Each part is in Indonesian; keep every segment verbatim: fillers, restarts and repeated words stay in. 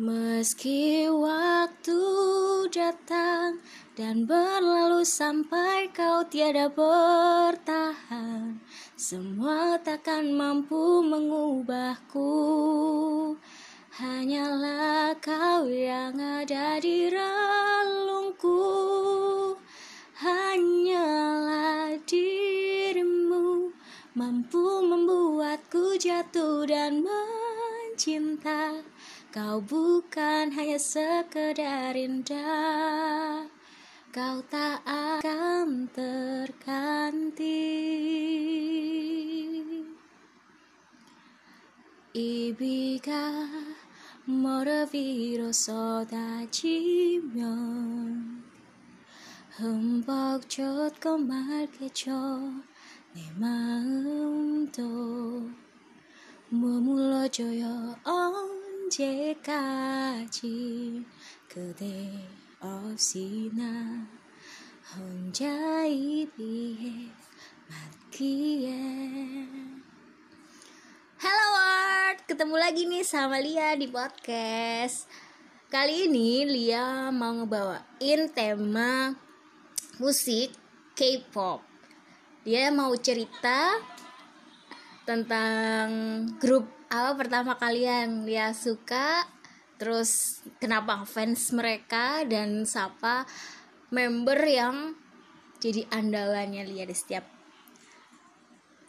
Meski waktu datang dan berlalu sampai kau tiada bertahan, semua takkan mampu mengubahku. Hanyalah kau yang ada di relungku, hanyalah dirimu mampu membuatku jatuh dan mencinta. Kau bukan hanya sekedar indah, kau tak akan terganti. Ibiga moreviro sodajimen Hembok jod komar keco Nemang to Memulo joyo on 언제까지 그대 없이나 혼자 이비에 맞기에. Hello world, ketemu lagi nih sama Lia di podcast. Kali ini Lia mau ngebawain tema musik K-pop. Dia mau cerita tentang grup apa pertama kalian dia suka, terus kenapa fans mereka, dan siapa member yang jadi andalannya Lia di setiap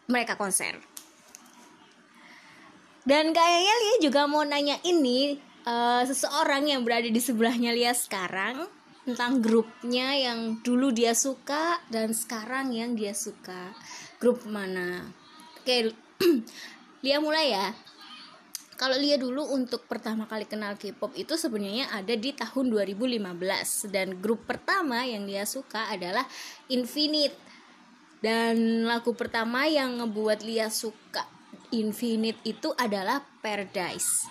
mereka konser. Dan kayaknya Lia juga mau nanya ini uh, seseorang yang berada di sebelahnya Lia sekarang tentang grupnya yang dulu dia suka dan sekarang yang dia suka. Grup mana? Oke, Lia mulai ya. Kalau Lia dulu untuk pertama kali kenal K-pop itu sebenarnya ada di tahun dua ribu lima belas. Dan grup pertama yang Lia suka adalah Infinite. Dan lagu pertama yang ngebuat Lia suka Infinite itu adalah Paradise.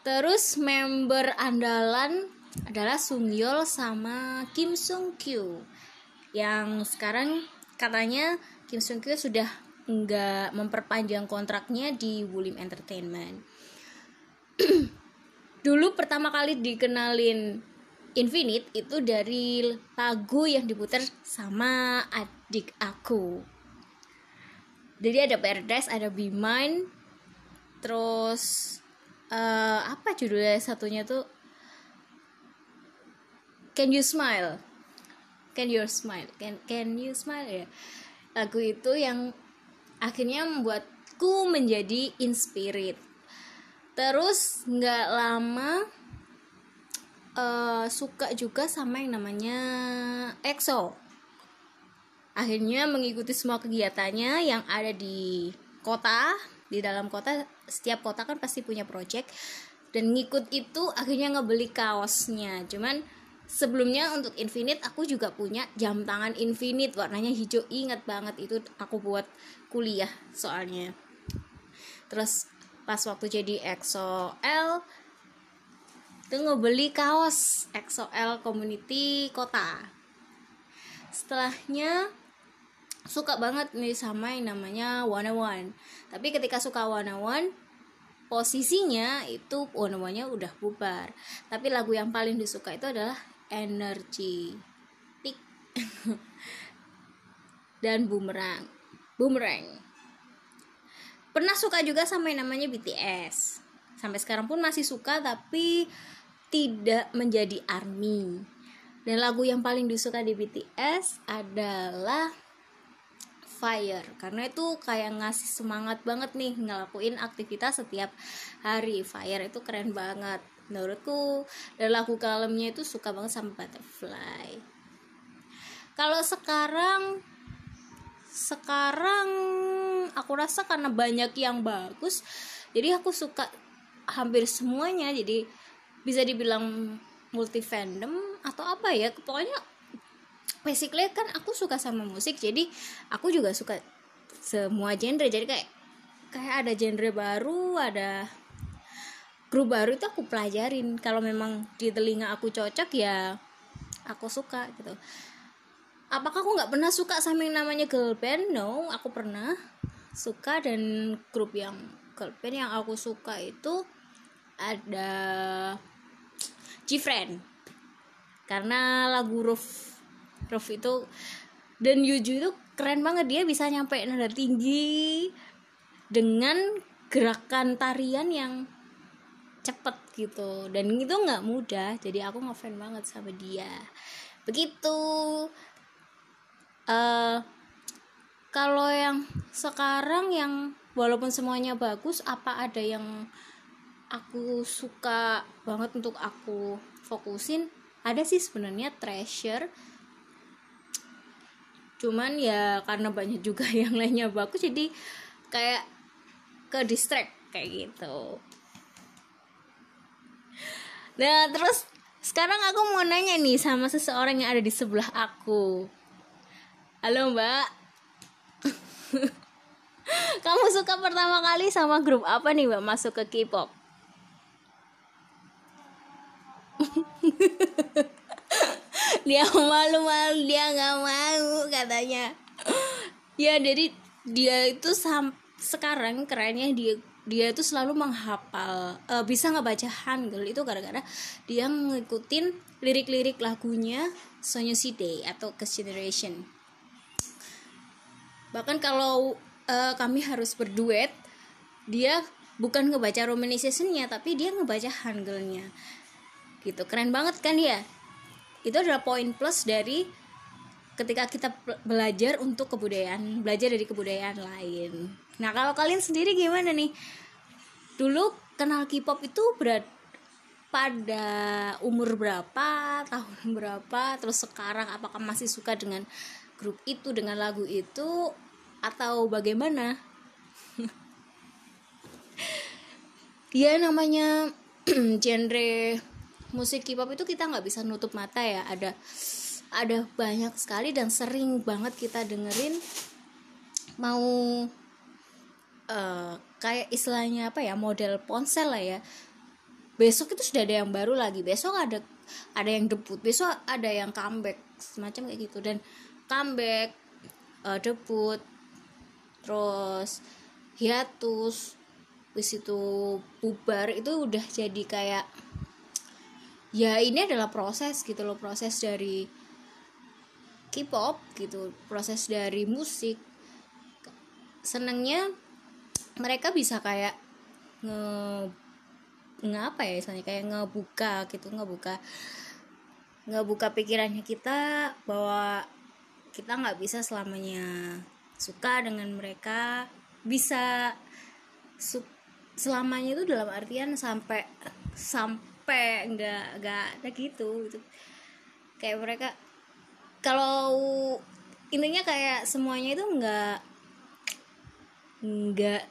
Terus member andalan adalah Sungyeol sama Kim Sungkyu. Yang sekarang katanya Kim Sungkyu sudah nggak memperpanjang kontraknya di Woolim Entertainment. Dulu pertama kali dikenalin Infinite itu dari lagu yang diputar sama adik aku. Jadi ada Paradise, ada Be Mine, terus uh, apa judulnya satunya tuh Can You Smile, Can You Smile, Can Can You Smile ya. Lagu itu yang akhirnya membuatku menjadi in spirit. Terus gak lama uh, suka juga sama yang namanya EXO. Akhirnya mengikuti semua kegiatannya yang ada di kota. Di dalam kota, setiap kota kan pasti punya project. Dan ngikut itu akhirnya ngebeli kaosnya. Cuman sebelumnya untuk Infinite aku juga punya jam tangan Infinite warnanya hijau, ingat banget itu aku buat kuliah soalnya. Terus pas waktu jadi E X O-L itu ngebeli kaos E X O-L community kota. Setelahnya suka banget nih sama yang namanya Wanna One. Tapi ketika suka Wanna One, posisinya itu Wanna One-nya udah bubar. Tapi lagu yang paling disuka itu adalah Energy, Pik dan Boomerang. Boomerang. Pernah suka juga sama yang namanya B T S. Sampai sekarang pun masih suka, tapi tidak menjadi ARMY. Dan lagu yang paling disuka di B T S adalah Fire. Karena itu kayak ngasih semangat banget nih ngelakuin aktivitas setiap hari. Fire itu keren banget menurutku. Dan lagu kalemnya itu suka banget sama Butterfly. Kalau sekarang Sekarang aku rasa karena banyak yang bagus, jadi aku suka hampir semuanya. Jadi bisa dibilang multi fandom atau apa ya. Pokoknya basically kan aku suka sama musik, jadi aku juga suka semua genre. Jadi kayak kayak ada genre baru, ada grup baru itu aku pelajarin. Kalau memang di telinga aku cocok ya aku suka gitu. Apakah aku gak pernah suka sama yang namanya girl band? No, aku pernah suka. Dan grup yang girl band yang aku suka itu ada G-Friend, karena lagu Roof Rof itu, dan Yuju itu keren banget, dia bisa nyampe nada tinggi dengan gerakan tarian yang cepet gitu, dan itu nggak mudah, jadi aku ngefan banget sama dia begitu. Uh, kalau yang sekarang, yang walaupun semuanya bagus, apa ada yang aku suka banget untuk aku fokusin? Ada sih sebenarnya Treasure, cuman ya karena banyak juga yang lainnya bagus, jadi kayak ke distract kayak gitu. Nah terus sekarang aku mau nanya nih sama seseorang yang ada di sebelah aku. Halo Mbak, kamu suka pertama kali sama grup apa nih Mbak masuk ke K-pop? Dia malu-malu, dia nggak mau katanya. Ya jadi dia itu sam- sekarang kerennya dia dia itu selalu menghafal, uh, bisa ngebaca Hangul itu gara-gara dia ngikutin lirik-lirik lagunya Sonyeo Sidae atau Kes Generation. Bahkan kalau uh, kami harus berduet, dia bukan ngebaca romanization-nya tapi dia ngebaca Hangul-nya. Gitu, keren banget kan ya? Itu adalah poin plus dari ketika kita belajar untuk kebudayaan, belajar dari kebudayaan lain. Nah kalau kalian sendiri gimana nih? Dulu kenal K-pop itu berat pada umur berapa, tahun berapa? Terus sekarang apakah masih suka dengan grup itu, dengan lagu itu, atau bagaimana? Ya namanya genre musik K-pop itu kita nggak bisa nutup mata ya, ada ada banyak sekali dan sering banget kita dengerin. Mau uh, kayak istilahnya apa ya, model ponsel lah ya, besok itu sudah ada yang baru lagi, besok ada ada yang debut, besok ada yang comeback, semacam kayak gitu. Dan comeback, uh, debut, terus hiatus, wis itu bubar, itu udah jadi kayak ya ini adalah proses gitu loh, proses dari K-pop gitu, proses dari musik. Senengnya mereka bisa kayak nge, nge apa ya misalnya, kayak ngebuka gitu, ngebuka ngebuka pikirannya kita bahwa kita nggak bisa selamanya suka dengan mereka, bisa su- selamanya itu dalam artian sampai sampai nggak nggak ada gitu, gitu kayak mereka, kalau intinya kayak semuanya itu nggak nggak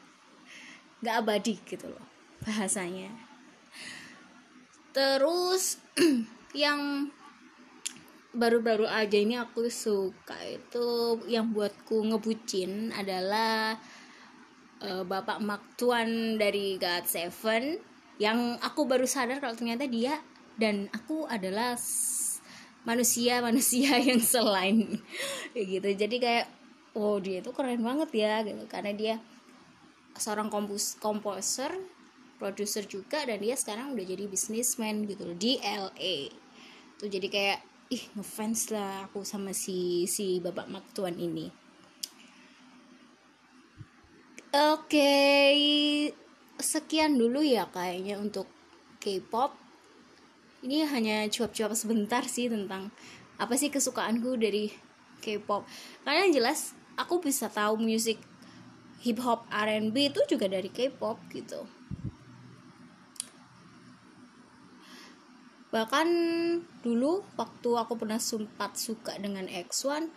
nggak abadi gitu loh bahasanya. Terus yang baru-baru aja ini aku suka itu yang buatku ngebucin adalah uh, Bapak Mak Tuan dari G O T seven, yang aku baru sadar kalau ternyata dia dan aku adalah manusia-manusia yang selain gitu. Jadi kayak oh dia itu keren banget ya gitu, karena dia seorang kompos- komposer, produser juga, dan dia sekarang udah jadi businessman gitu di L A. Tuh jadi kayak ih ngefans lah aku sama si si Bapak Mak Tuan ini. Oke. Okay. Sekian dulu ya kayaknya untuk K-pop. Ini hanya cuap-cuap sebentar sih tentang apa sih kesukaanku dari K-pop. Karena yang jelas aku bisa tahu musik hip hop, R and B itu juga dari K-pop gitu. Bahkan dulu waktu aku pernah sempat suka dengan X one,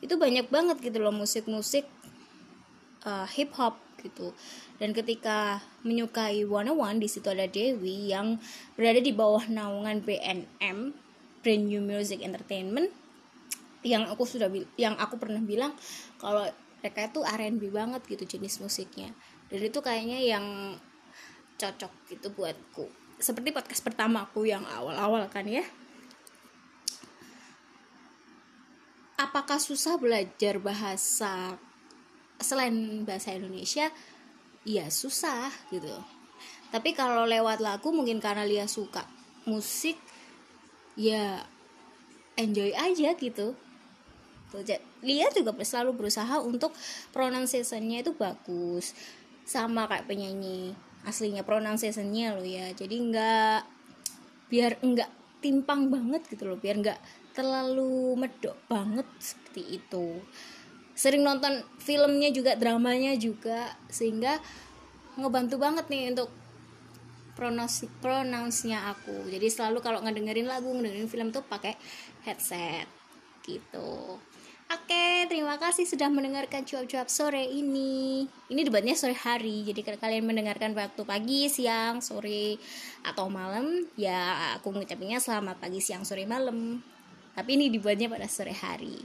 itu banyak banget gitu loh musik-musik uh, hip hop gitu. Dan ketika menyukai Wanna One, di situ ada Dewi yang berada di bawah naungan B N M, Brand New Music Entertainment, yang aku sudah yang aku pernah bilang kalau mereka itu R and B banget gitu jenis musiknya. Dan itu kayaknya yang cocok gitu buatku. Seperti podcast pertama aku yang awal-awal kan ya. Apakah susah belajar bahasa selain bahasa Indonesia? Iya susah gitu, Tapi kalau lewat lagu mungkin karena dia suka musik, ya enjoy aja gitu. Lia juga selalu berusaha untuk pronunciation-nya itu bagus, sama kayak penyanyi aslinya, pronunciation-nya loh ya. Jadi nggak, biar nggak timpang banget gitu loh, biar nggak terlalu medok banget seperti itu. Sering nonton filmnya juga, dramanya juga, sehingga ngebantu banget nih untuk pronounce pronounce-nya aku. Jadi selalu kalau ngedengerin lagu, ngedengerin film tuh pakai headset gitu. Oke, terima kasih sudah mendengarkan cuap-cuap sore ini. Ini debatnya sore hari, jadi kalau kalian mendengarkan waktu pagi, siang, sore, atau malam, ya aku ngucapinnya selamat pagi, siang, sore, malam. Tapi ini dibuatnya pada sore hari.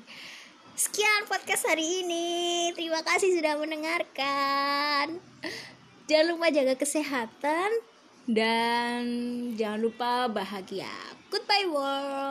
Sekian podcast hari ini. Terima kasih sudah mendengarkan. Jangan lupa jaga kesehatan dan jangan lupa bahagia. Goodbye world.